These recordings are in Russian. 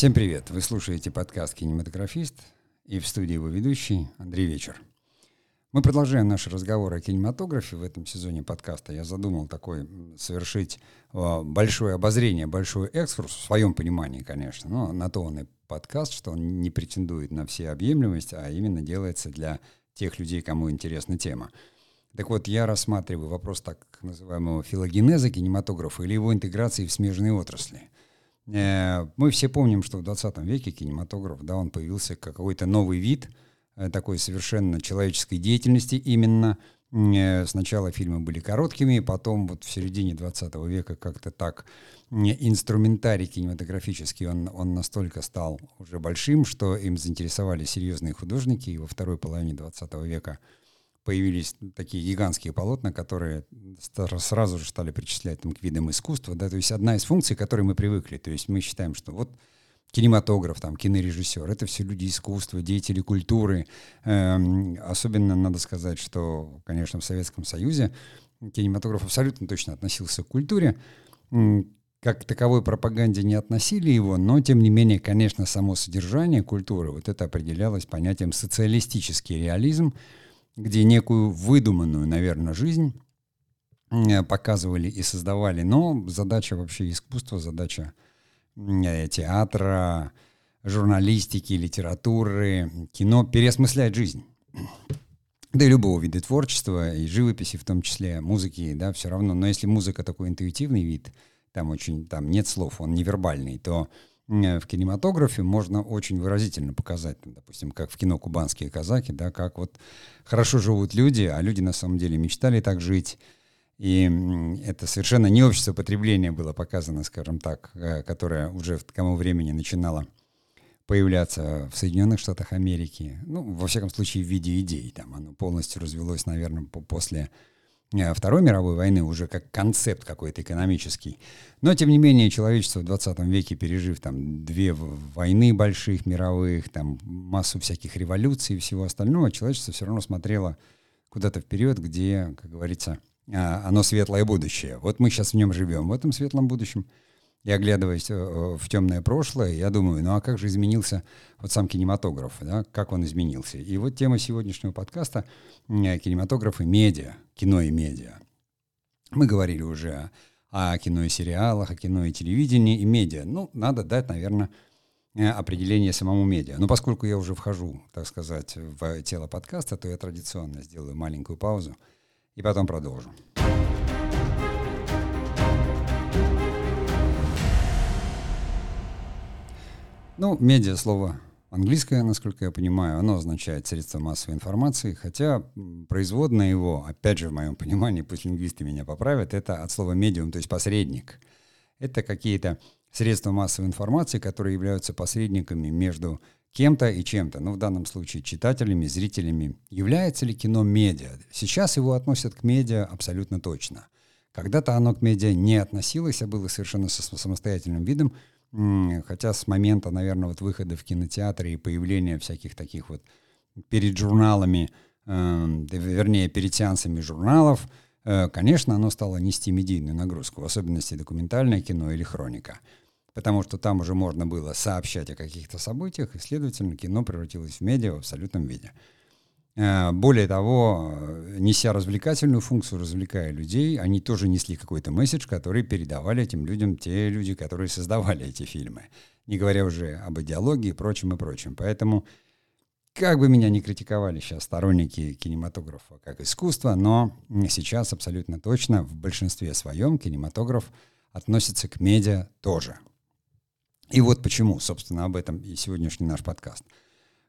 Всем привет! Вы слушаете подкаст «Кинематографист» и в студии его ведущий Андрей Вечер. Мы продолжаем наш разговор о кинематографе. В этом сезоне подкаста я задумал совершить большое обозрение, большой экскурс, в своем понимании, конечно, но на то он и подкаст, что он не претендует на всеобъемлемость, а именно делается для тех людей, кому интересна тема. Так вот, я рассматриваю вопрос так называемого филогенеза кинематографа или его интеграции в смежные отрасли. Мы все помним, что в 20 веке кинематограф, да, он появился как какой-то новый вид такой совершенно человеческой деятельности. Именно сначала фильмы были короткими, потом вот в середине 20 века как-то так инструментарий кинематографический, он настолько стал уже большим, что им заинтересовались серьезные художники, и во второй половине 20 века появились такие гигантские полотна, которые сразу же стали причислять к видам искусства. Да? То есть одна из функций, к которой мы привыкли. То есть мы считаем, что вот кинематограф, там, кинорежиссер — это все люди искусства, деятели культуры. Особенно надо сказать, что, конечно, в Советском Союзе кинематограф абсолютно точно относился к культуре. Как к таковой пропаганде не относили его, но, тем не менее, конечно, само содержание культуры, вот это определялось понятием «социалистический реализм», где некую выдуманную, наверное, жизнь показывали и создавали. Но задача вообще искусства, задача театра, журналистики, литературы, кино — переосмыслять жизнь. Да и любого вида творчества, и живописи, в том числе музыки, да, все равно. Но если музыка — такой интуитивный вид, там нет слов, он невербальный, то в кинематографе можно очень выразительно показать, допустим, как в кино «Кубанские казаки», да, как вот хорошо живут люди, а люди на самом деле мечтали так жить. И это совершенно не общество потребления было показано, скажем так, которое уже к тому времени начинало появляться в Соединенных Штатах Америки. Ну, во всяком случае, в виде идей. Там оно полностью развелось, наверное, после Второй мировой войны уже как концепт какой-то экономический. Но, тем не менее, человечество в 20 веке, пережив там 2 войны больших мировых, там массу всяких революций и всего остального, человечество все равно смотрело куда-то вперед, где, как говорится, оно светлое будущее. Вот мы сейчас в нем живем, в этом светлом будущем. И оглядываясь в темное прошлое, я думаю, ну а как же изменился вот сам кинематограф, да? Как он изменился? И вот тема сегодняшнего подкаста — кинематограф и медиа, кино и медиа. Мы говорили уже о кино и сериалах, о кино и телевидении, и медиа. Ну, надо дать, наверное, определение самому медиа. Но поскольку я уже вхожу, так сказать, в тело подкаста, то я традиционно сделаю маленькую паузу и потом продолжу. Ну, медиа — слово английское, насколько я понимаю, оно означает средство массовой информации, хотя производное его, опять же, в моем понимании, пусть лингвисты меня поправят, это от слова медиум, то есть посредник. Это какие-то средства массовой информации, которые являются посредниками между кем-то и чем-то. Ну, в данном случае читателями, зрителями. Является ли кино медиа? Сейчас его относят к медиа абсолютно точно. Когда-то оно к медиа не относилось, а было совершенно самостоятельным видом. Хотя с момента, наверное, вот выхода в кинотеатры и появления всяких таких вот перед журналами, вернее, перед сеансами журналов, конечно, оно стало нести медийную нагрузку, в особенности документальное кино или хроника. Потому что там уже можно было сообщать о каких-то событиях, и, следовательно, кино превратилось в медиа в абсолютном виде. Более того, неся развлекательную функцию, развлекая людей, они тоже несли какой-то месседж, который передавали этим людям те люди, которые создавали эти фильмы. Не говоря уже об идеологии и прочем, и прочем. Поэтому, как бы меня ни критиковали сейчас сторонники кинематографа как искусства, но сейчас абсолютно точно в большинстве своем кинематограф относится к медиа тоже. И вот почему, собственно, об этом и сегодняшний наш подкаст.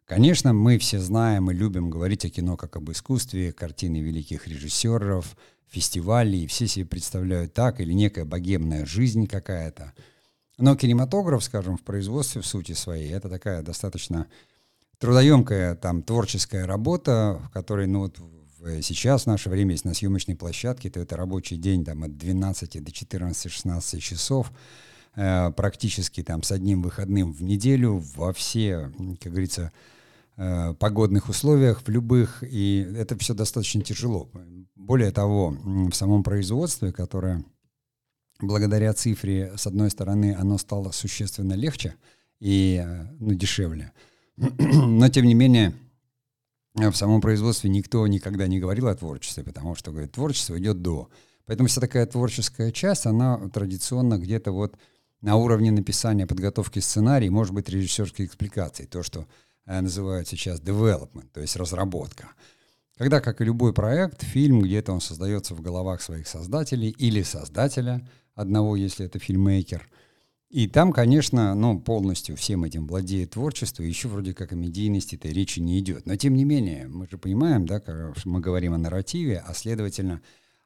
Конечно, мы все знаем и любим говорить о кино как об искусстве, картины великих режиссеров, фестивали, и все себе представляют так, или некая богемная жизнь какая-то. Но кинематограф, скажем, в производстве, в сути своей, это такая достаточно трудоемкая там творческая работа, в которой, сейчас в наше время есть на съемочной площадке, то это рабочий день там от 12 до 14-16 часов, практически там с одним выходным в неделю, во все, как говорится, погодных условиях, в любых, и это все достаточно тяжело. Более того, в самом производстве, которое благодаря цифре, с одной стороны, оно стало существенно легче, и дешевле. Но, тем не менее, в самом производстве никто никогда не говорил о творчестве, потому что, говорит, творчество идет до. Поэтому вся такая творческая часть, она традиционно где-то вот на уровне написания, подготовки сценарий, может быть, режиссерской экспликации, то, что называют сейчас development, то есть разработка. Когда, как и любой проект, фильм где-то он создается в головах своих создателей или создателя одного, если это фильммейкер. И там, конечно, полностью всем этим владеет творчество, еще вроде как о медийности этой речи не идет. Но, тем не менее, мы же понимаем, да, мы говорим о нарративе, а, следовательно,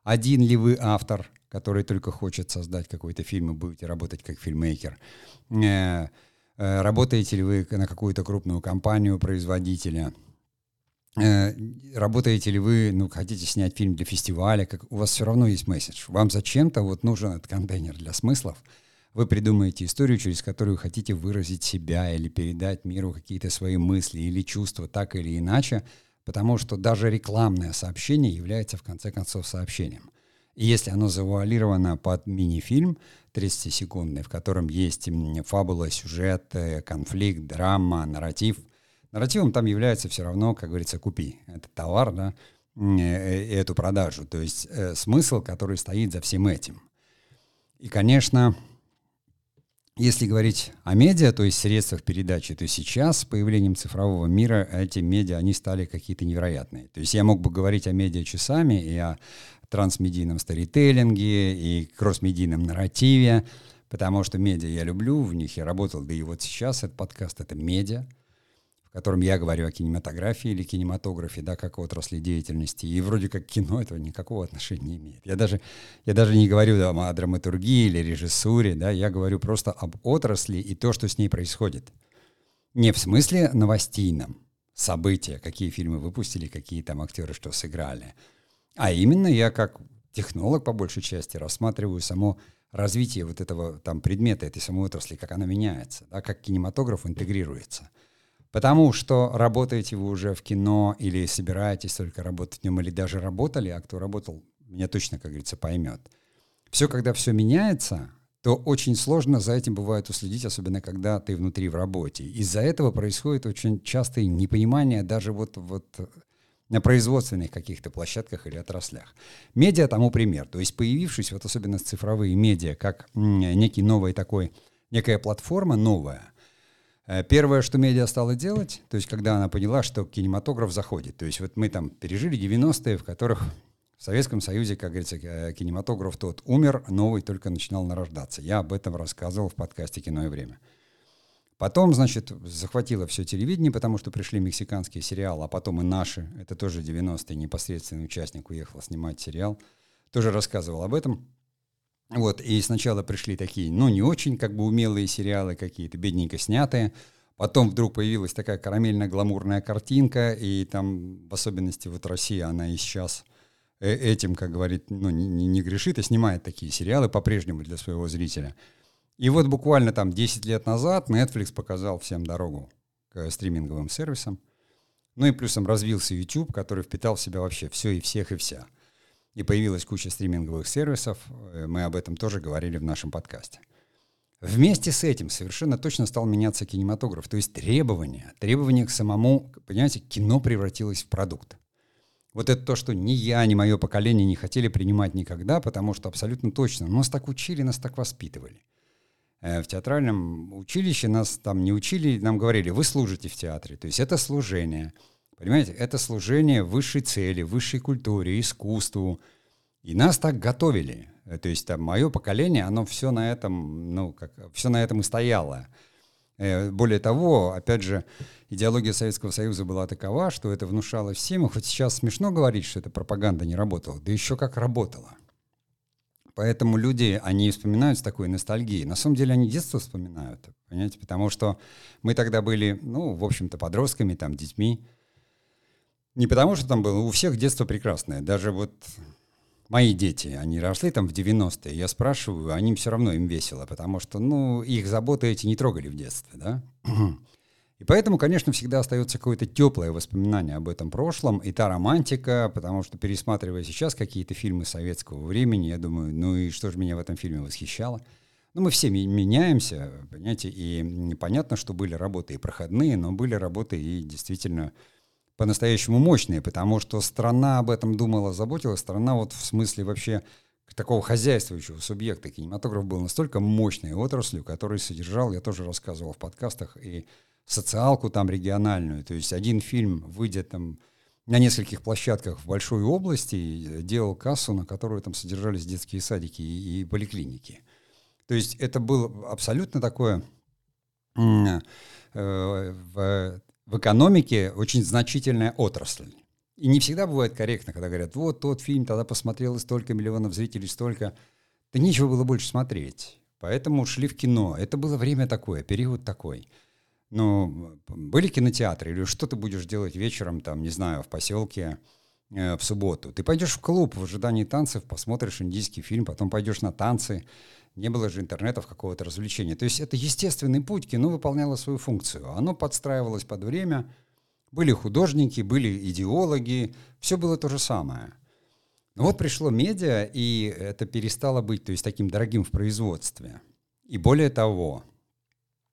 один ли вы автор, который только хочет создать какой-то фильм и будете работать как фильммейкер? Работаете ли вы на какую-то крупную компанию производителя? Работаете ли вы, хотите снять фильм для фестиваля? У вас все равно есть месседж. Вам зачем-то нужен этот контейнер для смыслов. Вы придумаете историю, через которую хотите выразить себя или передать миру какие-то свои мысли или чувства так или иначе, потому что даже рекламное сообщение является в конце концов сообщением. И если оно завуалировано под мини-фильм 30-секундный, в котором есть фабула, сюжет, конфликт, драма, нарратив, нарративом там является все равно, как говорится, купи этот товар, да, эту продажу. То есть смысл, который стоит за всем этим. И, конечно, если говорить о медиа, то есть средствах передачи, то сейчас с появлением цифрового мира эти медиа, они стали какие-то невероятные. То есть я мог бы говорить о медиа часами и о трансмедийном сторителлинге, и кроссмедийном нарративе, потому что медиа я люблю, в них я работал, да и вот сейчас этот подкаст — это медиа, в котором я говорю о кинематографии или кинематографе, да, как отрасли деятельности, и вроде как кино этого никакого отношения не имеет. Я даже не говорю о драматургии или режиссуре, да, я говорю просто об отрасли и то, что с ней происходит. Не в смысле новостейном, события, какие фильмы выпустили, какие там актеры что сыграли, а именно я как технолог по большей части рассматриваю само развитие вот этого там предмета, этой самой отрасли, как она меняется, да, как кинематограф интегрируется. Потому что работаете вы уже в кино или собираетесь только работать в нем, или даже работали, а кто работал, меня точно, как говорится, поймет. Когда все меняется, то очень сложно за этим бывает уследить, особенно когда ты внутри в работе. Из-за этого происходит очень частое непонимание даже на производственных каких-то площадках или отраслях. Медиа тому пример. То есть появившись, вот особенно цифровые медиа, как некая платформа новая, первое, что медиа стала делать, то есть когда она поняла, что кинематограф заходит. То есть вот мы там пережили 90-е, в которых в Советском Союзе, как говорится, кинематограф тот умер, новый только начинал нарождаться. Я об этом рассказывал в подкасте «Кино и время». Потом, захватило все телевидение, потому что пришли мексиканские сериалы, а потом и наши. Это тоже 90-е, непосредственный участник уехал снимать сериал. Тоже рассказывал об этом. Вот, и сначала пришли такие, не очень умелые сериалы какие-то, бедненько снятые. Потом вдруг появилась такая карамельно-гламурная картинка, и там, в особенности, Россия, она и сейчас этим, как говорит, не грешит, и снимает такие сериалы по-прежнему для своего зрителя. И буквально там 10 лет назад Netflix показал всем дорогу к стриминговым сервисам. И плюсом развился YouTube, который впитал в себя вообще все и всех и вся. И появилась куча стриминговых сервисов. Мы об этом тоже говорили в нашем подкасте. Вместе с этим совершенно точно стал меняться кинематограф. То есть требования к самому, понимаете, кино превратилось в продукт. Вот это то, что ни я, ни мое поколение не хотели принимать никогда, потому что абсолютно точно нас так учили, нас так воспитывали. В театральном училище нас там не учили, нам говорили, вы служите в театре. То есть это служение. Понимаете, это служение высшей цели, высшей культуре, искусству. И нас так готовили. То есть мое поколение, оно все на этом, все на этом и стояло. Более того, опять же, идеология Советского Союза была такова, что это внушало всем. И хоть сейчас смешно говорить, что эта пропаганда не работала, да еще как работала. Поэтому люди, они вспоминают с такой ностальгией. На самом деле они детство вспоминают, понимаете? Потому что мы тогда были, в общем-то, подростками, там, детьми. Не потому что там было, у всех детство прекрасное. Даже мои дети, они росли там в 90-е. Я спрашиваю, а им все равно им весело, потому что, их заботы эти не трогали в детстве, да? И поэтому, конечно, всегда остается какое-то теплое воспоминание об этом прошлом и та романтика, потому что, пересматривая сейчас какие-то фильмы советского времени, я думаю, и что же меня в этом фильме восхищало? Ну, мы все меняемся, понимаете, и понятно, что были работы и проходные, но были работы и действительно по-настоящему мощные, потому что страна об этом думала, заботилась, страна вот в смысле вообще такого хозяйствующего субъекта. Кинематограф был настолько мощной отраслью, которую содержал, я тоже рассказывал в подкастах, и социалку там региональную, то есть один фильм, выйдя там на нескольких площадках в большой области, делал кассу, на которую там содержались детские садики и поликлиники. То есть это было абсолютно такое в экономике очень значительная отрасль. И не всегда бывает корректно, когда говорят, вот тот фильм тогда посмотрел столько миллионов зрителей, столько. Да нечего было больше смотреть. Поэтому шли в кино. Это было время такое, период такой. Но были кинотеатры, или что ты будешь делать вечером, там, не знаю, в поселке в субботу? Ты пойдешь в клуб в ожидании танцев, посмотришь индийский фильм, потом пойдешь на танцы. Не было же интернетов, какого-то развлечения. То есть это естественный путь, кино выполняло свою функцию. Оно подстраивалось под время. Были художники, были идеологи. Все было то же самое. Но вот пришло медиа, и это перестало быть, то есть, таким дорогим в производстве. И более того,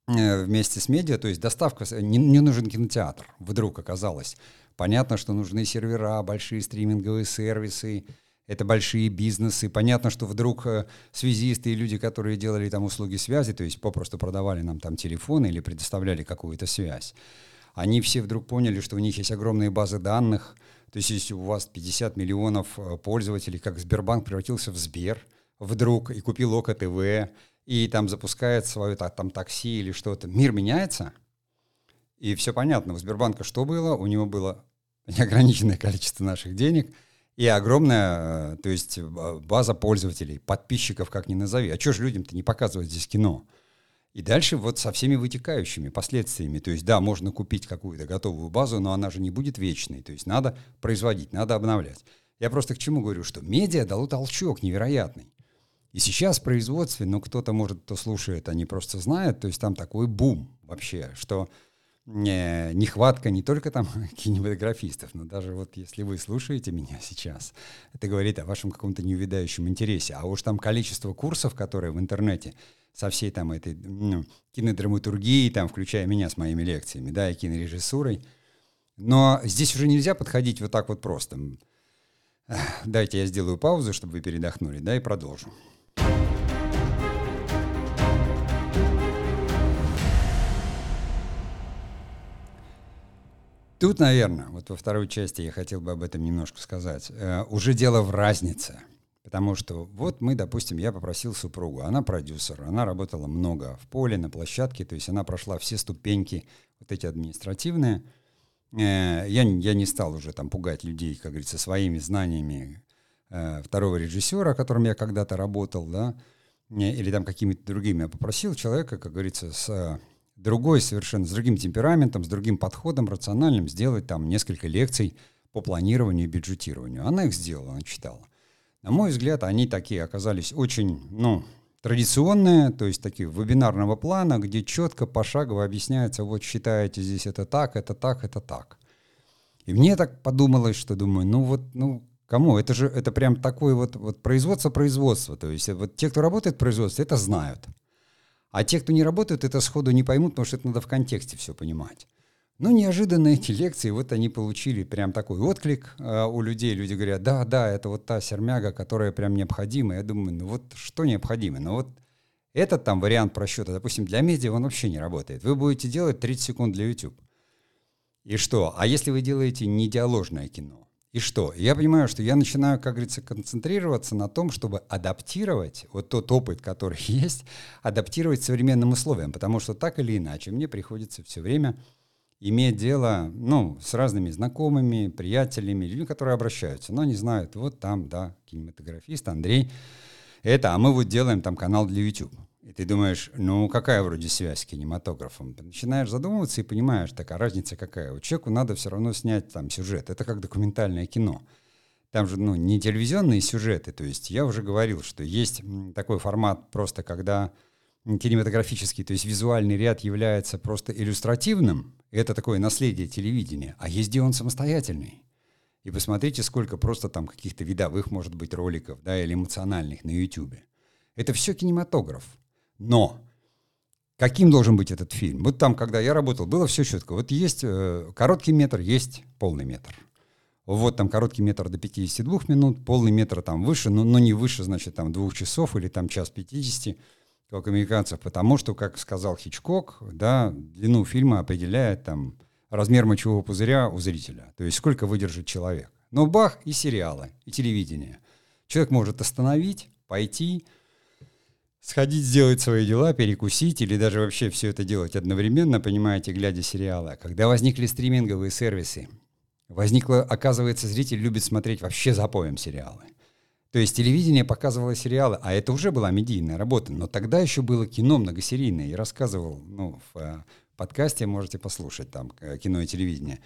вместе с медиа, то есть доставка, не нужен кинотеатр, вдруг оказалось. Понятно, что нужны сервера, большие стриминговые сервисы, это большие бизнесы. Понятно, что вдруг связисты и люди, которые делали там услуги связи, то есть попросту продавали нам там телефоны или предоставляли какую-то связь, они все вдруг поняли, что у них есть огромные базы данных. То есть если у вас 50 миллионов пользователей, как Сбербанк превратился в Сбер вдруг и купил Окко ТВ, и там запускает свое там, такси или что-то, мир меняется. И все понятно. У Сбербанка что было? У него было неограниченное количество наших денег и огромная, то есть, база пользователей, подписчиков, как ни назови. А что же людям-то не показывать здесь кино? И дальше вот со всеми вытекающими последствиями. То есть, да, можно купить какую-то готовую базу, но она же не будет вечной. То есть, надо производить, надо обновлять. Я просто к чему говорю, что медиа дало толчок невероятный. И сейчас в производстве, ну, кто-то, может, кто слушает, они просто знают, то есть там такой бум вообще, что нехватка не только там кинематографистов, но даже вот если вы слушаете меня сейчас, это говорит о вашем каком-то неувядающем интересе. А уж там количество курсов, которые в интернете со всей там этой кинодраматургией, там, включая меня с моими лекциями, да, и кинорежиссурой. Но здесь уже нельзя подходить вот так вот просто. Дайте я сделаю паузу, чтобы вы передохнули, да, и продолжу. Тут, наверное, вот во второй части я хотел бы об этом немножко сказать. Уже дело в разнице. Потому что вот мы, допустим, я попросил супругу, она продюсер, она работала много в поле, на площадке, то есть она прошла все ступеньки вот эти административные. Я не стал уже там пугать людей, как говорится, своими знаниями второго режиссера, которым я когда-то работал, да, или там какими-то другими. Я попросил человека, как говорится, с другой совершенно, с другим темпераментом, с другим подходом рациональным сделать там несколько лекций по планированию и бюджетированию. Она их сделала, она читала. На мой взгляд, они такие оказались очень, традиционные, то есть такие вебинарного плана, где четко, пошагово объясняется, вот считаете здесь это так, это так, это так. И мне так подумалось, что думаю, кому? Это же, это прям такое вот производство. То есть вот те, кто работает в производстве, это знают. А те, кто не работают, это сходу не поймут, потому что это надо в контексте все понимать. Но неожиданно эти лекции, вот они получили прям такой отклик у людей. Люди говорят, да, это вот та сермяга, которая прям необходима. Я думаю, что необходимо? Вот этот там вариант просчета, допустим, для медиа он вообще не работает. Вы будете делать 30 секунд для YouTube. И что? А если вы делаете недиаложное кино? И что? Я понимаю, что я начинаю, как говорится, концентрироваться на том, чтобы адаптировать вот тот опыт, который есть, адаптировать современным условиям, потому что так или иначе мне приходится все время иметь дело, с разными знакомыми, приятелями, людьми, которые обращаются, но не знают, вот там, да, кинематографист Андрей, а мы вот делаем там канал для YouTube. И ты думаешь, какая вроде связь с кинематографом? Ты начинаешь задумываться и понимаешь, так, а разница какая? Человеку надо все равно снять там сюжет. Это как документальное кино. Там же, не телевизионные сюжеты. То есть я уже говорил, что есть такой формат просто, когда кинематографический, то есть визуальный ряд является просто иллюстративным. Это такое наследие телевидения. А есть, где он самостоятельный. И посмотрите, сколько просто там каких-то видовых, может быть, роликов, да, или эмоциональных на YouTube. Это все кинематограф. Но каким должен быть этот фильм? Вот там, когда я работал, было все четко. Вот есть короткий метр, есть полный метр. Вот там короткий метр до 52 минут, полный метр там выше, но не выше, значит, там 2 часов или там 1:50, как американцев. Потому что, как сказал Хичкок, да, длину фильма определяет там размер мочевого пузыря у зрителя. То есть сколько выдержит человек. Но бах, и сериалы, и телевидение. Человек может остановить, пойти, сходить, сделать свои дела, перекусить или даже вообще все это делать одновременно, понимаете, глядя сериалы. Когда возникли стриминговые сервисы, возникло, оказывается, зритель любит смотреть вообще за поем сериалы. То есть телевидение показывало сериалы, а это уже была медийная работа, но тогда еще было кино многосерийное. Я рассказывал, в подкасте можете послушать, там, кино и телевидение.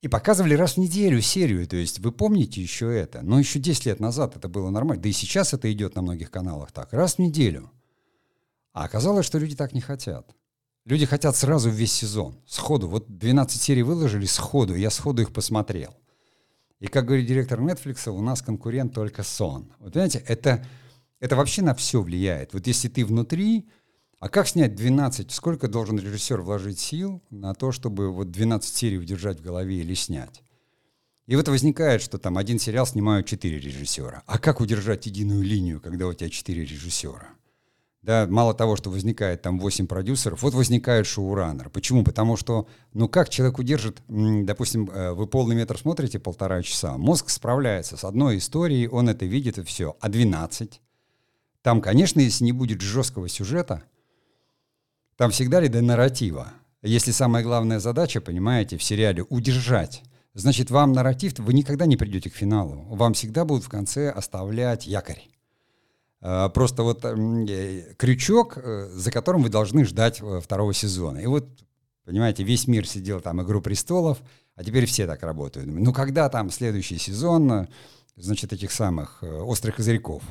И показывали раз в неделю серию, то есть вы помните еще это, но еще 10 лет назад это было нормально, да и сейчас это идет на многих каналах так, раз в неделю. А оказалось, что люди так не хотят. Люди хотят сразу весь сезон, сходу. Вот 12 серий выложили сходу, я сходу их посмотрел. И, как говорит директор Netflix, у нас конкурент только сон. Вот понимаете, это вообще на все влияет. Вот если ты внутри, а как снять 12, сколько должен режиссер вложить сил на то, чтобы вот 12 серий удержать в голове или снять? И вот возникает, что там один сериал снимают 4 режиссера. А как удержать единую линию, когда у тебя 4 режиссера? Да, мало того, что возникает там 8 продюсеров, вот возникает шоураннер. Почему? Потому что, как человек удержит, допустим, вы полный метр смотрите 1,5 часа, мозг справляется с одной историей, он это видит и все. А 12? Там, конечно, если не будет жесткого сюжета, там всегда ли до нарратива. Если самая главная задача, понимаете, в сериале удержать, значит, вам нарратив, вы никогда не придете к финалу. Вам всегда будут в конце оставлять якорь. Просто вот крючок, за которым вы должны ждать 2 сезона. И вот, понимаете, весь мир сидел там «Игру престолов», а теперь все так работают. Когда там следующий сезон, значит, этих самых «Острых козырьков».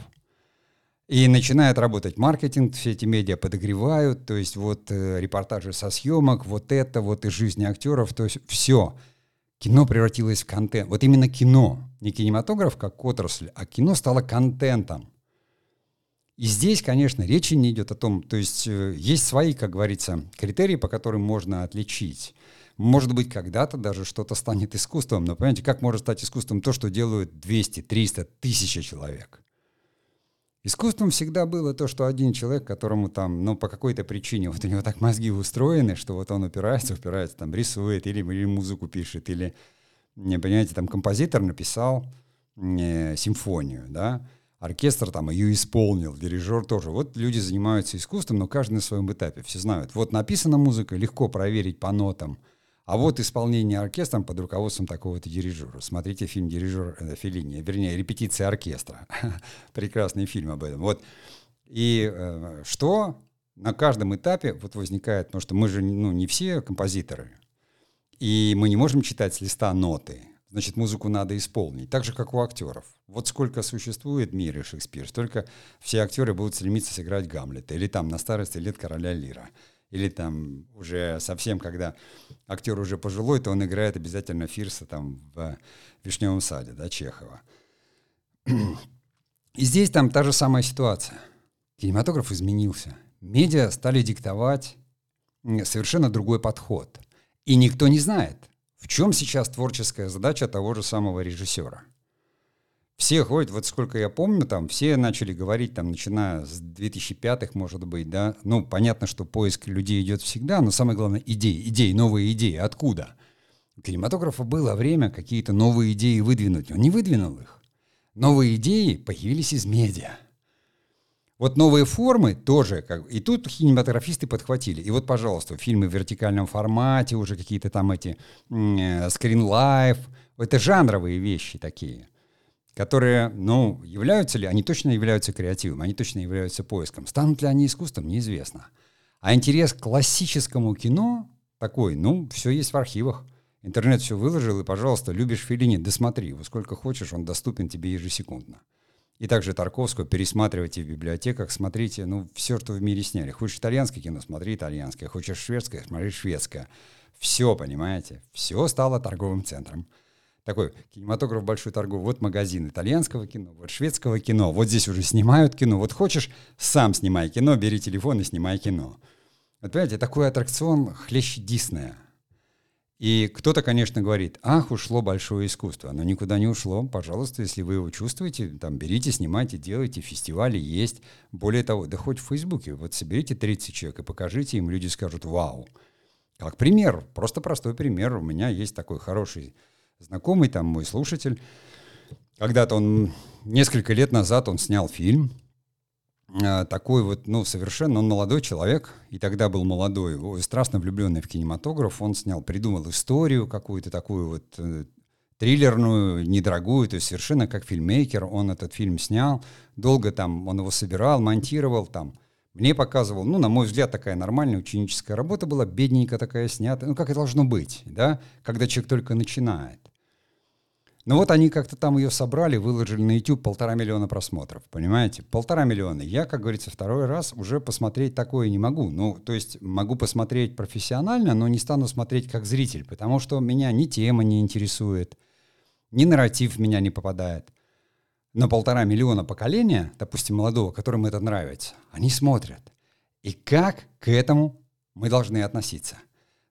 И начинает работать маркетинг, все эти медиа подогревают, то есть вот репортажи со съемок, вот из жизни актеров, то есть все. Кино превратилось в контент. Вот именно кино, не кинематограф как отрасль, а кино стало контентом. И здесь, конечно, речи не идет о том, то есть есть свои, как говорится, критерии, по которым можно отличить. Может быть, когда-то даже что-то станет искусством, но понимаете, как может стать искусством то, что делают 200, 300, 1000 человек? Искусством всегда было то, что один человек, которому там, по какой-то причине, вот у него так мозги устроены, что вот он упирается, там рисует или музыку пишет, или, понимаете, там композитор написал симфонию, да, оркестр там ее исполнил, дирижер тоже. Вот люди занимаются искусством, но каждый на своем этапе. Все знают. Вот написана музыка, легко проверить по нотам. А вот исполнение оркестром под руководством такого-то дирижера. Смотрите фильм «Дирижер» Феллини, вернее, «Репетиция оркестра». Прекрасный фильм об этом. Вот. И что на каждом этапе вот возникает, потому что мы же не все композиторы, и мы не можем читать с листа ноты. Значит, музыку надо исполнить. Так же, как у актеров. Вот сколько существует в мире Шекспир, столько все актеры будут стремиться сыграть Гамлета. Или там «На старости лет короля Лира». Или там уже совсем, когда актер уже пожилой, то он играет обязательно Фирса там в «Вишневом саде», да, Чехова. И здесь там та же самая ситуация. Кинематограф изменился. Медиа стали диктовать совершенно другой подход. И никто не знает, в чем сейчас творческая задача того же самого режиссера. Все ходят, вот сколько я помню, там все начали говорить, там, начиная с 2005-х, может быть, да. Понятно, что поиск людей идет всегда, но самое главное — идеи, новые идеи. Откуда? У кинематографа было время какие-то новые идеи выдвинуть. Он не выдвинул их. Новые идеи появились из медиа. Вот новые формы тоже, и тут кинематографисты подхватили. И вот, пожалуйста, фильмы в вертикальном формате, уже какие-то там эти Screen Life, это жанровые вещи такие, которые, являются ли, они точно являются креативом, они точно являются поиском. Станут ли они искусством, неизвестно. А интерес к классическому кино такой, все есть в архивах. Интернет все выложил, и, пожалуйста, любишь Феллини, досмотри его сколько хочешь, он доступен тебе ежесекундно. И также Тарковского пересматривайте в библиотеках, смотрите, все, что в мире сняли. Хочешь итальянское кино, смотри итальянское. Хочешь шведское, смотри шведское. Все, понимаете? Все стало торговым центром. такой кинематограф большой торговый. Вот магазин итальянского кино, вот шведского кино, вот здесь уже снимают кино. Вот хочешь, сам снимай кино, бери телефон и снимай кино. Вот понимаете, такой аттракцион хлеще Диснея. И кто-то, конечно, говорит, ах, ушло большое искусство. Оно никуда не ушло. Пожалуйста, если вы его чувствуете, там берите, снимайте, делайте, фестивали есть. Более того, да хоть в Фейсбуке, вот соберите 30 человек и покажите им, люди скажут «Вау». Как пример, просто простой пример. У меня есть такой хороший знакомый, там мой слушатель. Когда-то он, несколько лет назад, он снял фильм. Такой вот, ну, совершенно, он молодой человек, и тогда был молодой, страстно влюбленный в кинематограф, он снял, придумал историю какую-то такую вот триллерную, недорогую, то есть совершенно как фильммейкер, он этот фильм снял, долго там он его собирал, монтировал там, мне показывал, ну, на мой взгляд, такая нормальная ученическая работа была, бедненько такая снята, ну, как и должно быть, да, когда человек только начинает. Ну вот они как-то там ее собрали, выложили на YouTube 1,5 миллиона просмотров, понимаете? 1,5 миллиона. Я, как говорится, второй раз уже посмотреть такое не могу. Ну, то есть могу посмотреть профессионально, но не стану смотреть как зритель, потому что меня ни тема не интересует, ни нарратив в меня не попадает. Но 1,5 миллиона поколения, допустим, молодого, которым это нравится, они смотрят. И как к этому мы должны относиться?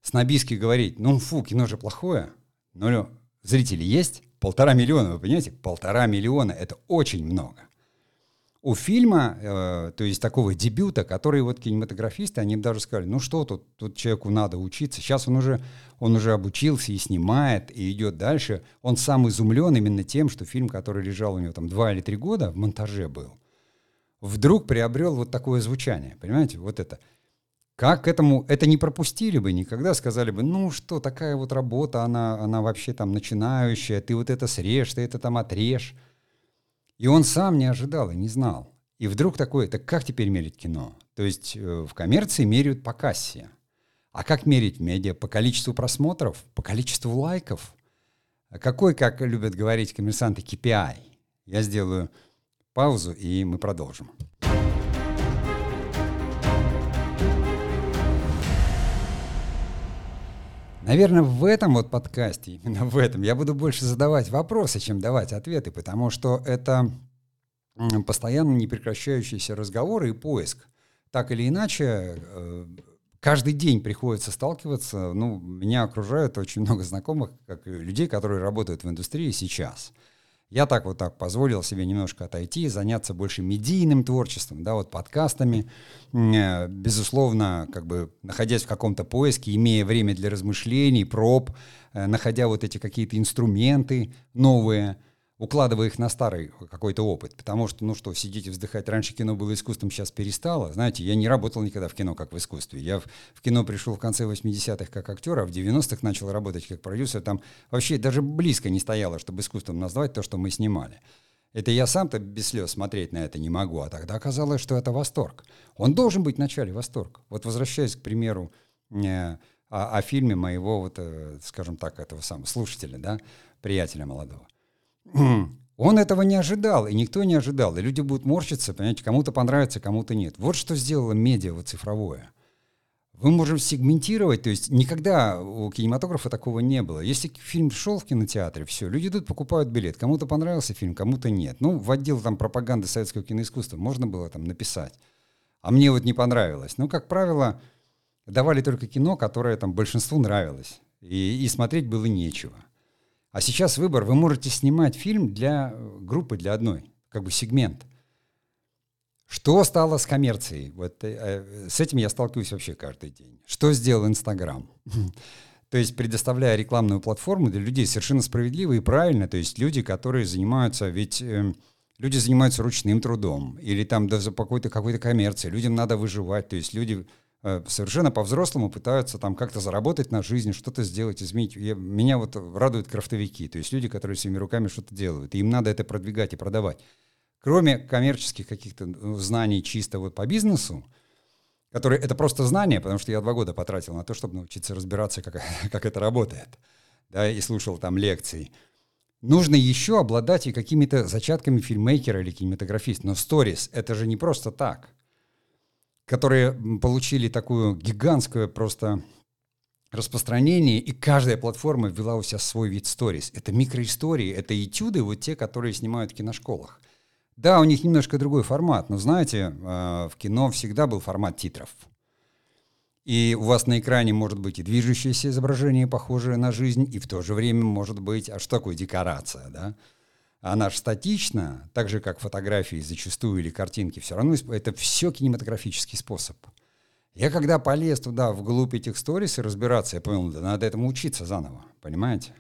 Снобистски говорить, ну фу, кино же плохое, но зрители есть. 1,5 миллиона, вы понимаете? 1,5 миллиона — это очень много. У фильма, то есть такого дебюта, который вот кинематографисты, они даже сказали, ну что тут человеку надо учиться. Сейчас он уже обучился и снимает, и идет дальше. Он сам изумлен именно тем, что фильм, который лежал у него там 2 или 3 года, в монтаже был, вдруг приобрел вот такое звучание, понимаете? Вот это. Как этому, это не пропустили бы никогда, сказали бы, ну что, такая вот работа, она вообще там начинающая, ты вот это срежь, ты это там отрежь. И он сам не ожидал и не знал. И вдруг такое, так как теперь мерить кино? То есть в коммерции меряют по кассе. А как мерить в медиа? По количеству просмотров, по количеству лайков? Какой, как любят говорить коммерсанты, KPI? Я сделаю паузу, и мы продолжим. Наверное, в этом вот подкасте, именно в этом, я буду больше задавать вопросы, чем давать ответы, потому что это постоянно непрекращающиеся разговоры и поиск. Так или иначе, каждый день приходится сталкиваться. Ну, меня окружают очень много знакомых, как людей, которые работают в индустрии сейчас. Я так позволил себе немножко отойти, заняться больше медийным творчеством, да, вот подкастами. Безусловно, как бы находясь в каком-то поиске, имея время для размышлений, проб, находя вот эти какие-то инструменты новые, укладывая их на старый какой-то опыт. Потому что, ну что, сидеть и вздыхать. Раньше кино было искусством, сейчас перестало. Знаете, я не работал никогда в кино как в искусстве. Я в кино пришел в конце 80-х как актер, а в 90-х начал работать как продюсер. Там вообще даже близко не стояло, чтобы искусством назвать то, что мы снимали. Это я сам-то без слез смотреть на это не могу. А тогда оказалось, что это восторг. Он должен быть вначале восторг. Вот возвращаясь, к примеру, о фильме моего, вот, скажем так, этого самого слушателя, да, приятеля молодого. Он этого не ожидал, и никто не ожидал. И люди будут морщиться, понимаете, кому-то понравится, кому-то нет. Вот что сделало медиа вот цифровое. Мы можем сегментировать, то есть никогда у кинематографа такого не было. Если фильм шел в кинотеатре, все, люди идут, покупают билет. Кому-то понравился фильм, кому-то нет. Ну, в отдел там пропаганды советского киноискусства можно было там написать. А мне вот не понравилось. Ну, как правило, давали только кино, которое там большинству нравилось. И смотреть было нечего. А сейчас выбор. Вы можете снимать фильм для группы, для одной, как бы сегмент. Что стало с коммерцией? Вот, с этим я сталкиваюсь вообще каждый день. Что сделал Инстаграм? То есть предоставляя рекламную платформу для людей совершенно справедливо и правильно. То есть люди, которые занимаются, ведь люди занимаются ручным трудом или там даже по какой-то коммерции. Людям надо выживать. То есть люди совершенно по-взрослому пытаются там как-то заработать на жизнь, что-то сделать, изменить. Меня вот радуют крафтовики, то есть люди, которые своими руками что-то делают, и им надо это продвигать и продавать. Кроме коммерческих каких-то знаний чисто вот по бизнесу, которые это просто знания, потому что я 2 года потратил на то, чтобы научиться разбираться, как это работает, да, и слушал там лекции. Нужно еще обладать и какими-то зачатками фильммейкера или кинематографиста. Но сторис — это же не просто так. Которые получили такую гигантскую просто распространении, и каждая платформа ввела у себя свой вид сторис. Это микроистории, это этюды, вот те, которые снимают в киношколах. Да, у них немножко другой формат, но, знаете, в кино всегда был формат титров. И у вас на экране может быть и движущееся изображение, похожее на жизнь, и в то же время может быть, а что такое декорация, да? Она же статична, так же, как фотографии зачастую или картинки, все равно это все кинематографический способ. Я когда полез туда вглубь этих сторис и разбираться, я понял, да надо этому учиться заново, понимаете?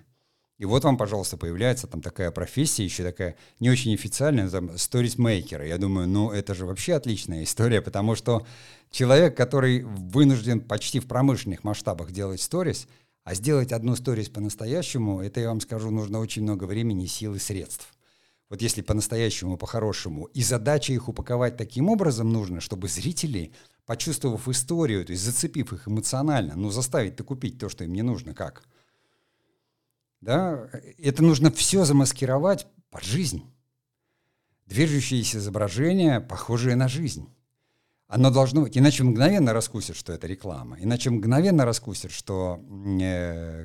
И вот вам, пожалуйста, появляется там такая профессия, еще такая не очень официальная, там, сторисмейкеры. Я думаю, ну это же вообще отличная история, потому что человек, который вынужден почти в промышленных масштабах делать сторис, а сделать одну сторис по-настоящему, это, я вам скажу, нужно очень много времени, сил и средств. Вот если по-настоящему, по-хорошему. И задача их упаковать таким образом нужно, чтобы зрители, почувствовав историю, то есть зацепив их эмоционально, ну заставить-то купить то, что им не нужно, как? Да? Это нужно все замаскировать под жизнь. Движущиеся изображения, похожие на жизнь. Оно должно быть, иначе мгновенно раскусят, что это реклама, иначе мгновенно раскусят, что,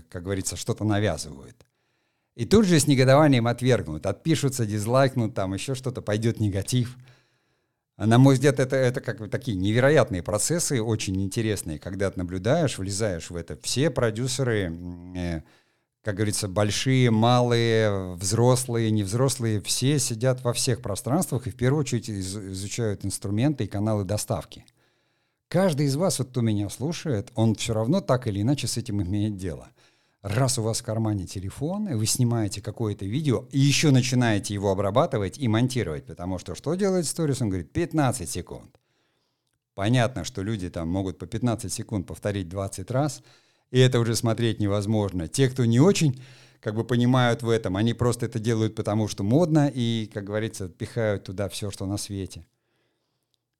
как говорится, что-то навязывают. И тут же с негодованием отвергнут, отпишутся, дизлайкнут, там еще что-то, пойдет негатив. А на мой взгляд, это как бы такие невероятные процессы, очень интересные, когда ты наблюдаешь, влезаешь в это. Все продюсеры, как говорится, большие, малые, взрослые, невзрослые, все сидят во всех пространствах и в первую очередь изучают инструменты и каналы доставки. Каждый из вас, вот кто меня слушает, он все равно так или иначе с этим имеет дело. Раз у вас в кармане телефон, и вы снимаете какое-то видео, и еще начинаете его обрабатывать и монтировать, потому что делает сторис? Он говорит, 15 секунд. Понятно, что люди там могут по 15 секунд повторить 20 раз, и это уже смотреть невозможно. Те, кто не очень, как бы понимают в этом, они просто это делают потому, что модно, и, как говорится, пихают туда все, что на свете.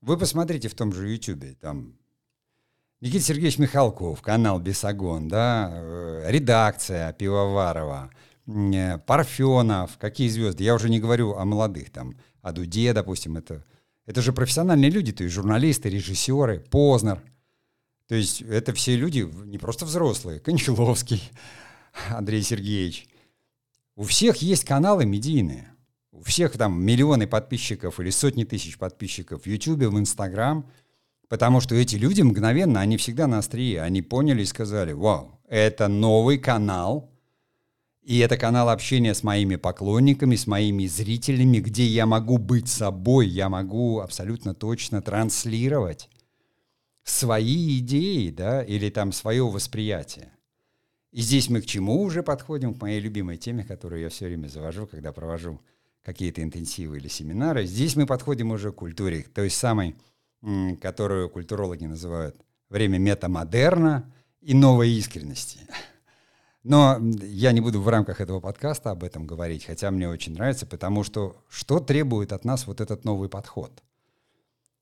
Вы посмотрите в том же YouTube, там Никита Сергеевич Михалков, канал «Бесогон», да, редакция Пивоварова, Парфенов, какие звезды, я уже не говорю о молодых, там, о Дуде, допустим, это же профессиональные люди, то есть журналисты, режиссеры, Познер. То есть это все люди, не просто взрослые, Кончаловский, Андрей Сергеевич. У всех есть каналы медийные. У всех там миллионы подписчиков или сотни тысяч подписчиков в YouTube, в Инстаграм. Потому что эти люди мгновенно, они всегда на острие. Они поняли и сказали, вау, это новый канал. И это канал общения с моими поклонниками, с моими зрителями, где я могу быть собой, я могу абсолютно точно транслировать свои идеи, да, или там свое восприятие. И здесь мы к чему уже подходим? К моей любимой теме, которую я все время завожу, когда провожу какие-то интенсивы или семинары. Здесь мы подходим уже к культуре, той самой, которую культурологи называют время метамодерна и новой искренности. Но я не буду в рамках этого подкаста об этом говорить, хотя мне очень нравится, потому что требует от нас вот этот новый подход?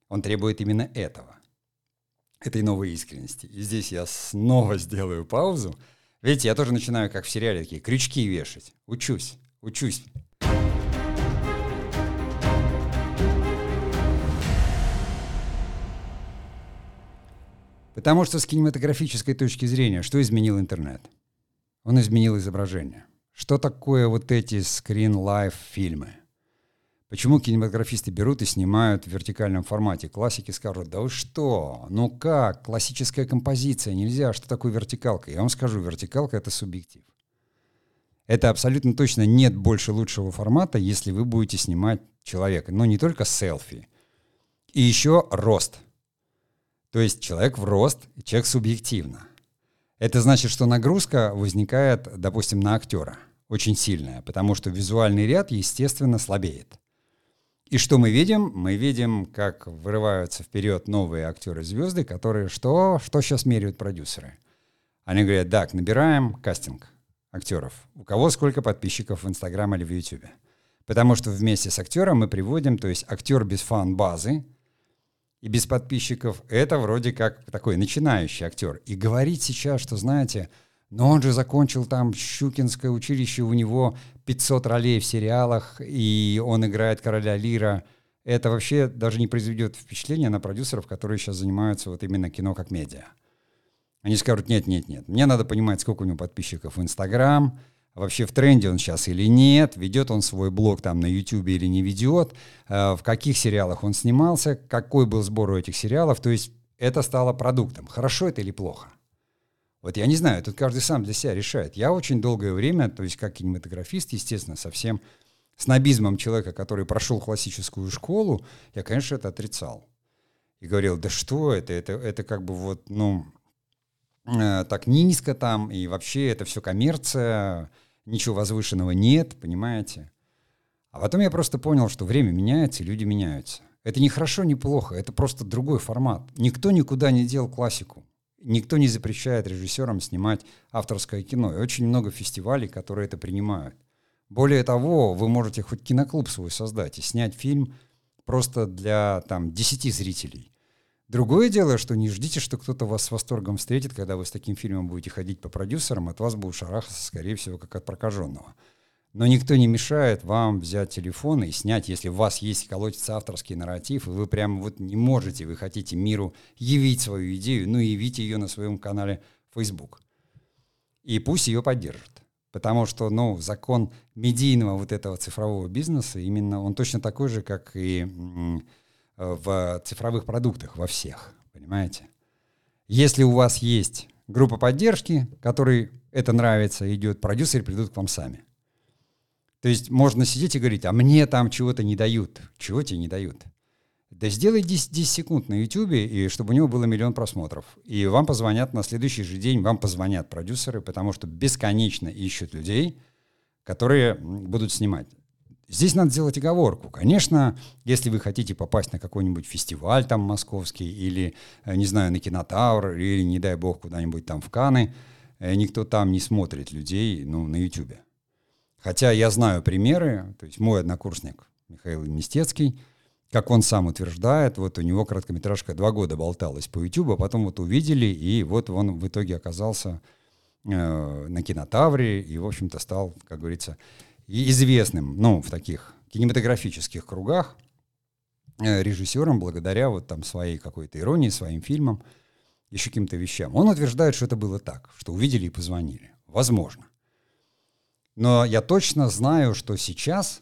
Он требует именно этого. Этой новой искренности. И здесь я снова сделаю паузу. Видите, я тоже начинаю, как в сериале, такие крючки вешать. Учусь. Потому что с кинематографической точки зрения, что изменил интернет? Он изменил изображение. Что такое вот эти Screen Life фильмы? Почему кинематографисты берут и снимают в вертикальном формате? Классики скажут, да вы что? Ну как? Классическая композиция, нельзя. Что такое вертикалка? Я вам скажу, вертикалка — это субъектив. Это абсолютно точно нет больше лучшего формата, если вы будете снимать человека. Но не только селфи. И еще рост. То есть человек в рост, человек субъективно. Это значит, что нагрузка возникает, допустим, на актера. Очень сильная, потому что визуальный ряд, естественно, слабеет. И что мы видим? Мы видим, как вырываются вперед новые актеры-звезды, которые что сейчас меряют продюсеры. Они говорят, так, набираем кастинг актеров. У кого сколько подписчиков в Инстаграм или в Ютубе. Потому что вместе с актером мы приводим, то есть актер без фан-базы и без подписчиков, это вроде как такой начинающий актер. И говорить сейчас, что, знаете, но он же закончил там Щукинское училище, у него 500 ролей в сериалах, и он играет короля Лира. Это вообще даже не произведет впечатления на продюсеров, которые сейчас занимаются вот именно кино как медиа. Они скажут, нет, мне надо понимать, сколько у него подписчиков в Инстаграм, вообще в тренде он сейчас или нет, ведет он свой блог там на Ютубе или не ведет, в каких сериалах он снимался, какой был сбор у этих сериалов, то есть это стало продуктом. Хорошо это или плохо? Вот я не знаю, тут каждый сам для себя решает. Я очень долгое время, то есть как кинематографист, естественно, со всем снобизмом человека, который прошел классическую школу, я, конечно, это отрицал. И говорил, да что это как бы вот, ну, так низко там, и вообще это все коммерция, ничего возвышенного нет, понимаете. А потом я просто понял, что время меняется, и люди меняются. Это не хорошо, не плохо, это просто другой формат. Никто никуда не делал классику. Никто не запрещает режиссерам снимать авторское кино. И очень много фестивалей, которые это принимают. Более того, вы можете хоть киноклуб свой создать и снять фильм просто для там, 10 зрителей. Другое дело, что не ждите, что кто-то вас с восторгом встретит, когда вы с таким фильмом будете ходить по продюсерам, от вас будут шарахаться, скорее всего, как от прокаженного. Но никто не мешает вам взять телефон и снять, если у вас есть колотится авторский нарратив, и вы прямо вот не можете, вы хотите миру явить свою идею, ну, явите ее на своем канале Facebook. И пусть ее поддержат. Потому что, ну, закон медийного вот этого цифрового бизнеса, именно он точно такой же, как и в цифровых продуктах, во всех, понимаете? Если у вас есть группа поддержки, которой это нравится, идет, продюсеры придут к вам сами. То есть можно сидеть и говорить, а мне там чего-то не дают. Чего тебе не дают? Да сделай 10 секунд на Ютубе, и чтобы у него было 1 миллион просмотров. И вам позвонят на следующий же день, вам позвонят продюсеры, потому что бесконечно ищут людей, которые будут снимать. Здесь надо сделать оговорку. Конечно, если вы хотите попасть на какой-нибудь фестиваль там московский, или, не знаю, на Кинотавр, или, не дай бог, куда-нибудь там в Канны, никто там не смотрит людей, ну, на Ютубе. Хотя я знаю примеры, то есть мой однокурсник Михаил Мистецкий, как он сам утверждает, вот у него короткометражка 2 года болталась по Ютубу, а потом вот увидели, и вот он в итоге оказался на Кинотавре и, в общем-то, стал, как говорится, известным, ну, в таких кинематографических кругах режиссером благодаря вот там своей какой-то иронии, своим фильмам, еще каким-то вещам. Он утверждает, что это было так, что увидели и позвонили. Возможно. Но я точно знаю, что сейчас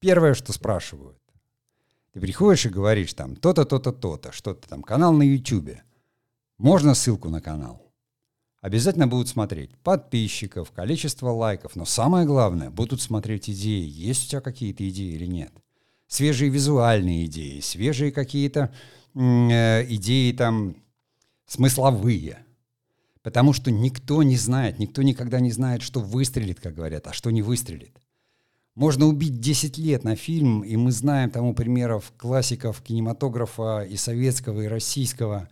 первое, что спрашивают. Ты приходишь и говоришь там то-то, то-то, то-то, что-то там, канал на Ютубе. Можно ссылку на канал? Обязательно будут смотреть подписчиков, количество лайков. Но самое главное, будут смотреть идеи. Есть у тебя какие-то идеи или нет? Свежие визуальные идеи, свежие какие-то идеи там смысловые. Потому что никто не знает, никто никогда не знает, что выстрелит, как говорят, а что не выстрелит. Можно убить 10 лет на фильм, и мы знаем тому примеров классиков кинематографа и советского, и российского.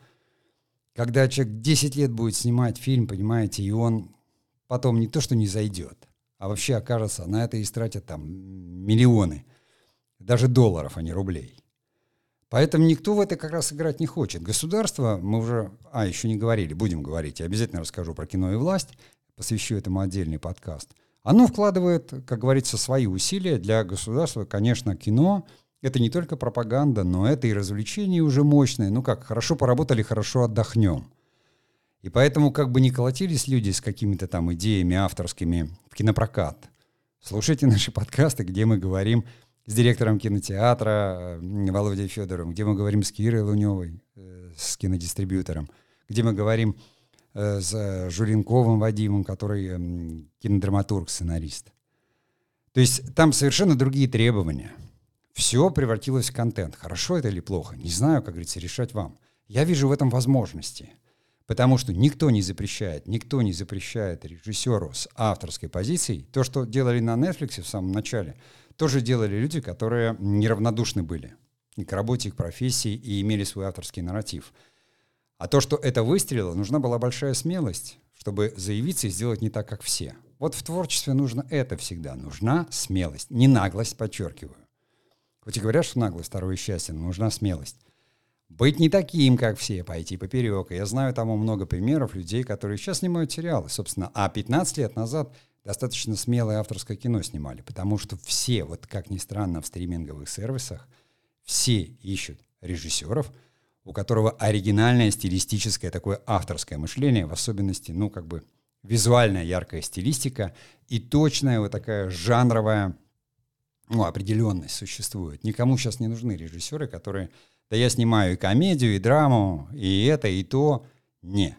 Когда человек 10 лет будет снимать фильм, понимаете, и он потом не то что не зайдет, а вообще окажется, на это истратят там миллионы, даже долларов, а не рублей. Поэтому никто в это как раз играть не хочет. Государство, мы уже, еще не говорили, будем говорить, я обязательно расскажу про кино и власть, посвящу этому отдельный подкаст. Оно вкладывает, как говорится, свои усилия для государства. Конечно, кино — это не только пропаганда, но это и развлечения уже мощные. Ну как, хорошо поработали, хорошо отдохнем. И поэтому как бы не колотились люди с какими-то там идеями авторскими в кинопрокат. Слушайте наши подкасты, где мы говорим с директором кинотеатра Володей Федоровым, где мы говорим с Кирой Луневой, с кинодистрибьютором, где мы говорим с Журенковым Вадимом, который кинодраматург, сценарист. То есть там совершенно другие требования. Все превратилось в контент. Хорошо это или плохо? Не знаю, как говорится, решать вам. Я вижу в этом возможности. Потому что никто не запрещает режиссеру с авторской позицией. То, что делали на Netflix в самом начале, тоже делали люди, которые неравнодушны были и к работе, и к профессии, и имели свой авторский нарратив. А то, что это выстрелило, нужна была большая смелость, чтобы заявиться и сделать не так, как все. Вот в творчестве нужно это всегда. Нужна смелость. Не наглость, подчеркиваю. Хоть и говорят, что наглость — второе счастье, но нужна смелость. Быть не таким, как все, пойти поперек. И я знаю тому много примеров людей, которые сейчас снимают сериалы, собственно. А 15 лет назад достаточно смелое авторское кино снимали, потому что все, вот как ни странно, в стриминговых сервисах, все ищут режиссеров, у которого оригинальное стилистическое, такое авторское мышление, в особенности, ну, как бы визуальная яркая стилистика и точная вот такая жанровая, ну, определенность существует. Никому сейчас не нужны режиссеры, которые, да я снимаю и комедию, и драму, и это, и то. Не.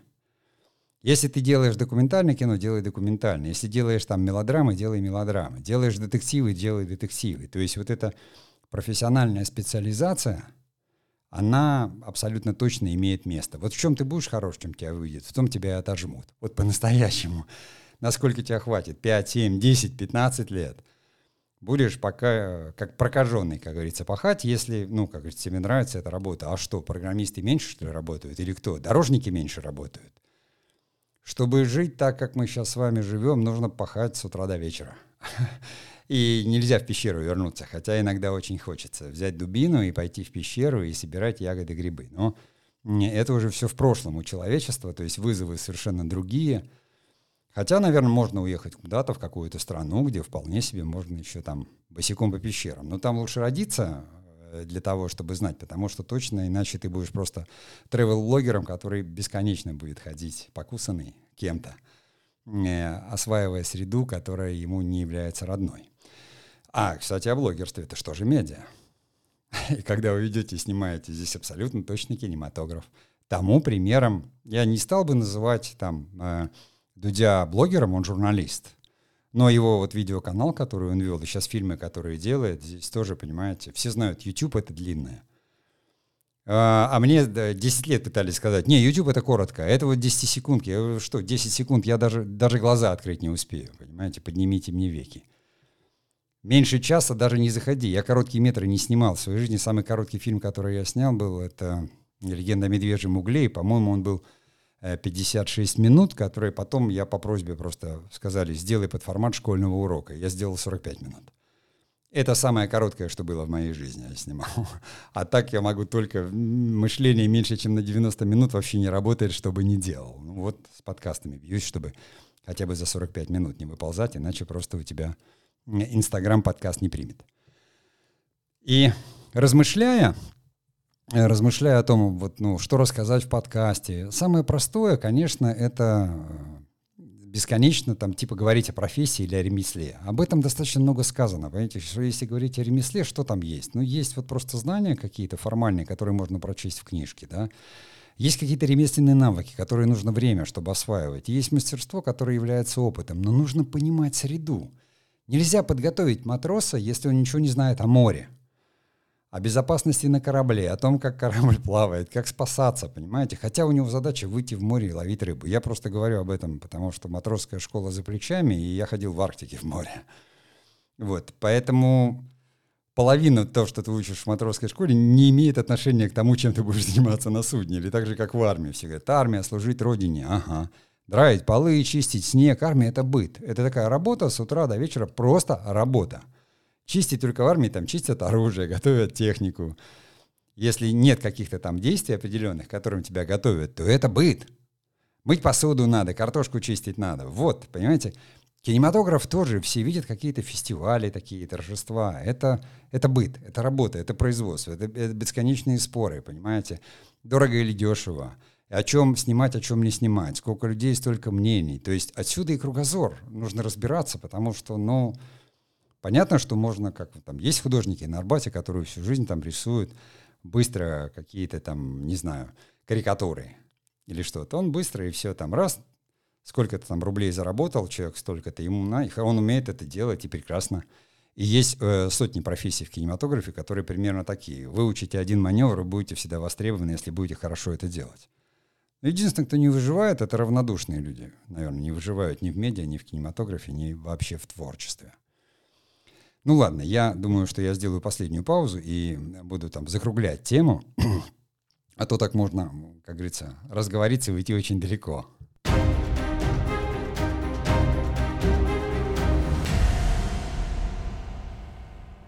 Если ты делаешь документальное кино, делай документальное. Если делаешь там мелодрамы, делай мелодрамы. Делаешь детективы, делай детективы. То есть вот эта профессиональная специализация, она абсолютно точно имеет место. Вот в чем ты будешь хорош, в чем тебя выйдет, в том тебя и отожмут. Вот по-настоящему. Насколько тебя хватит? 5, 7, 10, 15 лет. Будешь пока как прокаженный, как говорится, пахать, если, ну, как говорится, тебе нравится эта работа. А что, программисты меньше, что ли, работают? Или кто? Дорожники меньше работают? Чтобы жить так, как мы сейчас с вами живем, нужно пахать с утра до вечера. И нельзя в пещеру вернуться, хотя иногда очень хочется взять дубину и пойти в пещеру и собирать ягоды, грибы. Но это уже все в прошлом у человечества, то есть вызовы совершенно другие. Хотя, наверное, можно уехать куда-то, в какую-то страну, где вполне себе можно еще там босиком по пещерам. Но там лучше родиться для того, чтобы знать, потому что точно иначе ты будешь просто тревел-блогером, который бесконечно будет ходить покусанный кем-то, осваивая среду, которая ему не является родной. А, кстати, о блогерстве. Это что же медиа? И когда вы ведете и снимаете, здесь абсолютно точно кинематограф. Тому примером я не стал бы называть там Дудя блогером, он журналист. Но его вот видеоканал, который он вел, и сейчас фильмы, которые делает, здесь тоже, понимаете, все знают, YouTube — это длинное. А мне 10 лет пытались сказать, не, YouTube — это коротко, это вот 10 секундки. Я говорю, что, 10 секунд, я даже глаза открыть не успею, понимаете, поднимите мне веки. Меньше часа даже не заходи, я короткие метры не снимал. В своей жизни самый короткий фильм, который я снял, был, это «Легенда о медвежьем угле», и, по-моему, он был 56 минут, которые потом я по просьбе просто сказали, сделай под формат школьного урока. Я сделал 45 минут. Это самое короткое, что было в моей жизни, я снимал. А так я могу только... Мышление меньше, чем на 90 минут вообще не работает, что бы ни делал. Ну вот с подкастами бьюсь, чтобы хотя бы за 45 минут не выползать, иначе просто у тебя Инстаграм подкаст не примет. И размышляя о том, вот, ну, что рассказать в подкасте, самое простое, конечно, это бесконечно там, типа, говорить о профессии или о ремесле. Об этом достаточно много сказано. Понимаете, что если говорить о ремесле, что там есть? Ну, есть вот просто знания какие-то формальные, которые можно прочесть в книжке, да. Есть какие-то ремесленные навыки, которые нужно время, чтобы осваивать. Есть мастерство, которое является опытом, но нужно понимать среду. Нельзя подготовить матроса, если он ничего не знает о море, о безопасности на корабле, о том, как корабль плавает, как спасаться, понимаете? Хотя у него задача выйти в море и ловить рыбу. Я просто говорю об этом, потому что матросская школа за плечами, и я ходил в Арктике в море. Вот, поэтому половина того, что ты учишь в матросской школе, не имеет отношения к тому, чем ты будешь заниматься на судне. Или так же, как в армии. Все говорят, армия, служить родине, ага. Драить полы, чистить снег. Армия — это быт. Это такая работа с утра до вечера, просто работа. Чистить только в армии, там чистят оружие, готовят технику. Если нет каких-то там действий определенных, которым тебя готовят, то это быт. Мыть посуду надо, картошку чистить надо. Вот, понимаете, кинематограф тоже, все видят какие-то фестивали, такие торжества. Это быт, это работа, это производство, это бесконечные споры, понимаете. Дорого или дешево, о чем снимать, о чем не снимать, сколько людей, столько мнений. То есть отсюда и кругозор, нужно разбираться, потому что, ну... Понятно, что можно, как там есть художники на Арбате, которые всю жизнь там рисуют быстро какие-то там, не знаю, карикатуры или что-то. Он быстро и все там раз, сколько-то там рублей заработал человек, столько-то ему на их, он умеет это делать и прекрасно. И есть сотни профессий в кинематографе, которые примерно такие. Выучите один маневр и будете всегда востребованы, если будете хорошо это делать. Но единственное, кто не выживает, это равнодушные люди. Наверное, не выживают ни в медиа, ни в кинематографе, ни вообще в творчестве. Ну ладно, я думаю, что я сделаю последнюю паузу и буду там закруглять тему, а то так можно, как говорится, разговориться и уйти очень далеко.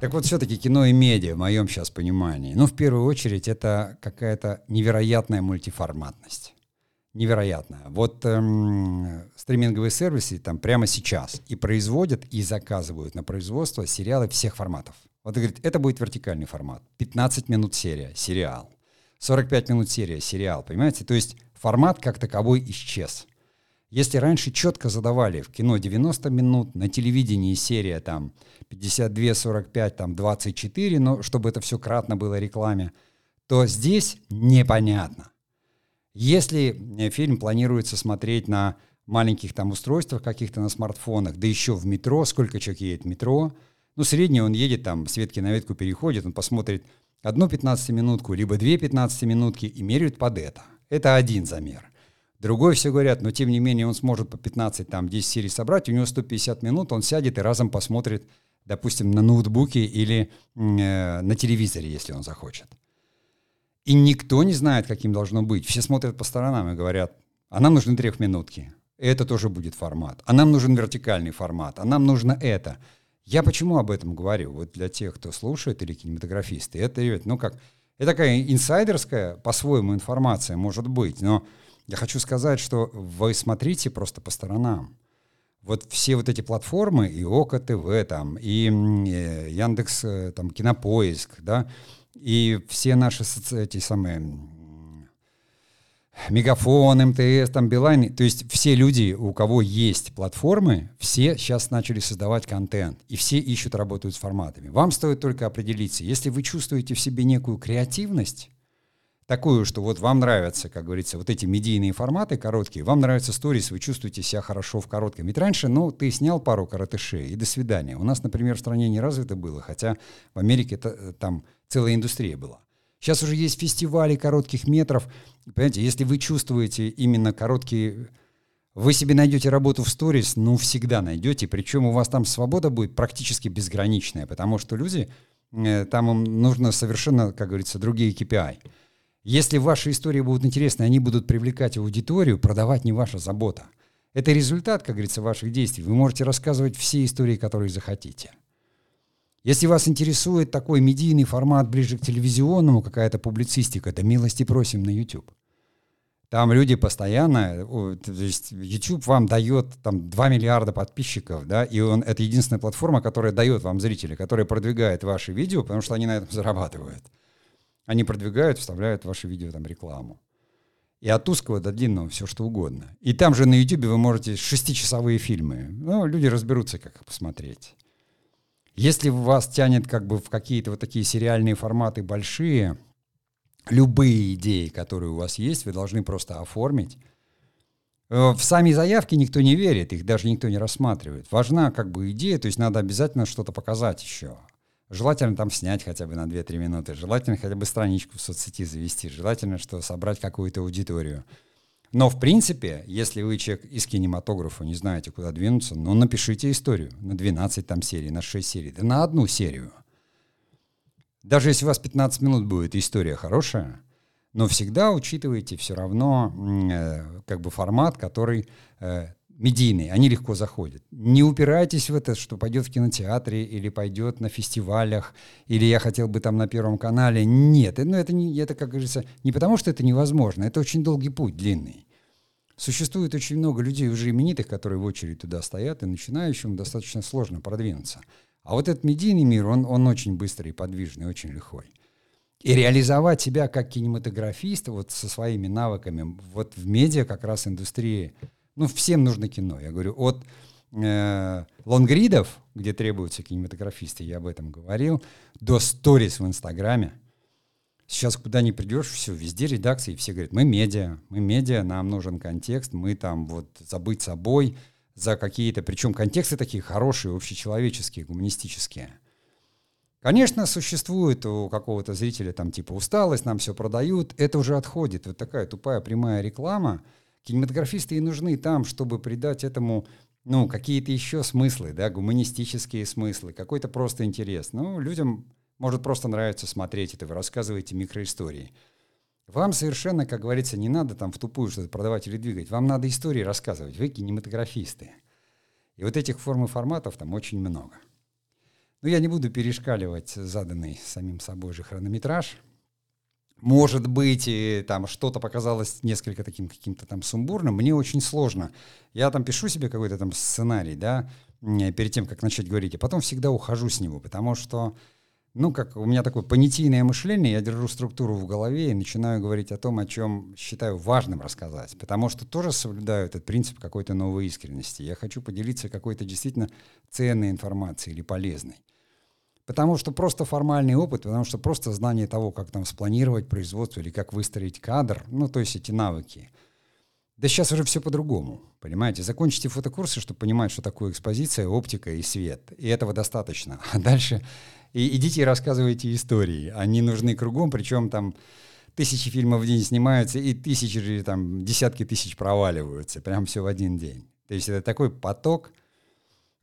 Так вот, все-таки кино и медиа в моем сейчас понимании. Ну, в первую очередь, это какая-то невероятная мультиформатность. Невероятно. Вот стриминговые сервисы там прямо сейчас и производят, и заказывают на производство сериалы всех форматов. Вот, говорит, это будет вертикальный формат. 15 минут серия, сериал. 45 минут серия, сериал, понимаете? То есть формат как таковой исчез. Если раньше четко задавали в кино 90 минут, на телевидении серия там 52, 45, там 24, но чтобы это все кратно было рекламе, то здесь непонятно. Если фильм планируется смотреть на маленьких там устройствах каких-то, на смартфонах, да еще в метро, сколько человек едет в метро, ну, средний он едет там, с ветки на ветку переходит, он посмотрит одну 15-минутку, либо две 15-минутки и меряют под это. Это один замер. Другой, все говорят, но тем не менее он сможет по 15, там, 10 серий собрать, у него 150 минут, он сядет и разом посмотрит, допустим, на ноутбуке или на телевизоре, если он захочет. И никто не знает, каким должно быть. Все смотрят по сторонам и говорят, а нам нужны трехминутки, это тоже будет формат, а нам нужен вертикальный формат, а нам нужно это. Я почему об этом говорю? Вот для тех, кто слушает или кинематографисты, это, ну как, это такая инсайдерская, по-своему, информация может быть, но я хочу сказать, что вы смотрите просто по сторонам. Вот все вот эти платформы, и Окко ТВ, там, и Яндекс, там, Кинопоиск, да, и все наши эти самые Мегафон, МТС, там, Билайн, то есть все люди, у кого есть платформы, все сейчас начали создавать контент, и все ищут, работают с форматами. Вам стоит только определиться, если вы чувствуете в себе некую креативность, такую, что вот вам нравятся, как говорится, вот эти медийные форматы короткие, вам нравятся сторис, вы чувствуете себя хорошо в коротком. Ведь раньше, ну, ты снял пару коротышей, и до свидания. У нас, например, в стране не развито было, хотя в Америке это, там целая индустрия была. Сейчас уже есть фестивали коротких метров. Понимаете, если вы чувствуете именно короткие... Вы себе найдете работу в сторис, ну, всегда найдете. Причем у вас там свобода будет практически безграничная, потому что люди, там им нужно совершенно, как говорится, другие KPI. Если ваши истории будут интересны, они будут привлекать аудиторию, продавать не ваша забота. Это результат, как говорится, ваших действий. Вы можете рассказывать все истории, которые захотите. Если вас интересует такой медийный формат ближе к телевизионному, какая-то публицистика, то милости просим на YouTube. Там люди постоянно... То есть YouTube вам дает там, 2 миллиарда подписчиков, да, и это единственная платформа, которая дает вам зрителей, которая продвигает ваши видео, потому что они на этом зарабатывают. Они продвигают, вставляют в ваши видео там рекламу. И от узкого до длинного все что угодно. И там же на YouTube вы можете 6-часовые фильмы. Ну, люди разберутся, как их посмотреть. Если вас тянет как бы в какие-то вот такие сериальные форматы большие, любые идеи, которые у вас есть, вы должны просто оформить. В сами заявки никто не верит, их даже никто не рассматривает. Важна как бы идея, то есть надо обязательно что-то показать еще. Желательно там снять хотя бы на 2-3 минуты, желательно хотя бы страничку в соцсети завести, желательно, что собрать какую-то аудиторию. Но, в принципе, если вы человек из кинематографа, не знаете, куда двинуться, ну, напишите историю на 12 там серий, на 6 серий, да на одну серию. Даже если у вас 15 минут будет, история хорошая, но всегда учитывайте все равно как бы формат, который... медийные, они легко заходят. Не упирайтесь в это, что пойдет в кинотеатре или пойдет на фестивалях, или я хотел бы там на Первом канале. Нет, ну это, как говорится, не потому, что это невозможно, это очень долгий путь, длинный. Существует очень много людей, уже именитых, которые в очередь туда стоят, и начинающим достаточно сложно продвинуться. А вот этот медийный мир, он очень быстрый, подвижный, очень лихой. И реализовать себя как кинематографист вот со своими навыками вот в медиа как раз индустрии. Ну, всем нужно кино. Я говорю, от лонгридов, где требуются кинематографисты, я об этом говорил, до сторис в Инстаграме. Сейчас куда ни придешь, все, везде редакции, все говорят, мы медиа, нам нужен контекст, мы там вот забыть собой за какие-то, причем контексты такие хорошие, общечеловеческие, гуманистические. Конечно, существует у какого-то зрителя там типа усталость, нам все продают, это уже отходит. Вот такая тупая прямая реклама. Кинематографисты и нужны там, чтобы придать этому, ну, какие-то еще смыслы, да, гуманистические смыслы, какой-то просто интерес. Ну, людям, может, просто нравится смотреть это, вы рассказываете микроистории. Вам совершенно, как говорится, не надо там в тупую что-то продавать или двигать, вам надо истории рассказывать, вы кинематографисты. И вот этих форм и форматов там очень много. Но я не буду перешкаливать заданный самим собой же хронометраж. Может быть, и там что-то показалось несколько таким каким-то там сумбурным, мне очень сложно. Я там пишу себе какой-то там сценарий, да, перед тем, как начать говорить, а потом всегда ухожу с него, потому что ну, как у меня такое понятийное мышление, я держу структуру в голове и начинаю говорить о том, о чем считаю важным рассказать, потому что тоже соблюдаю этот принцип какой-то новой искренности. Я хочу поделиться какой-то действительно ценной информацией или полезной. Потому что просто формальный опыт, потому что просто знание того, как там спланировать производство или как выстроить кадр, ну, то есть эти навыки. Да сейчас уже все по-другому, понимаете? Закончите фотокурсы, чтобы понимать, что такое экспозиция, оптика и свет. И этого достаточно. А дальше идите и рассказывайте истории. Они нужны кругом, причем там тысячи фильмов в день снимаются, и тысячи, там, десятки тысяч проваливаются. Прям все в один день. То есть это такой поток,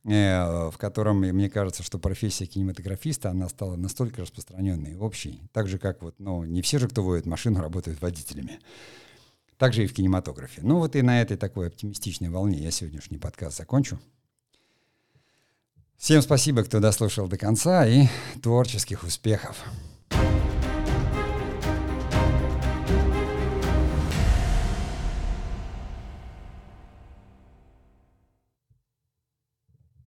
в котором, мне кажется, что профессия кинематографиста, она стала настолько распространенной, общей. Так же, как вот, ну, не все же, кто водит машину, работают водителями. Также и в кинематографе. Ну вот и на этой такой оптимистичной волне я сегодняшний подкаст закончу. Всем спасибо, кто дослушал до конца, и творческих успехов!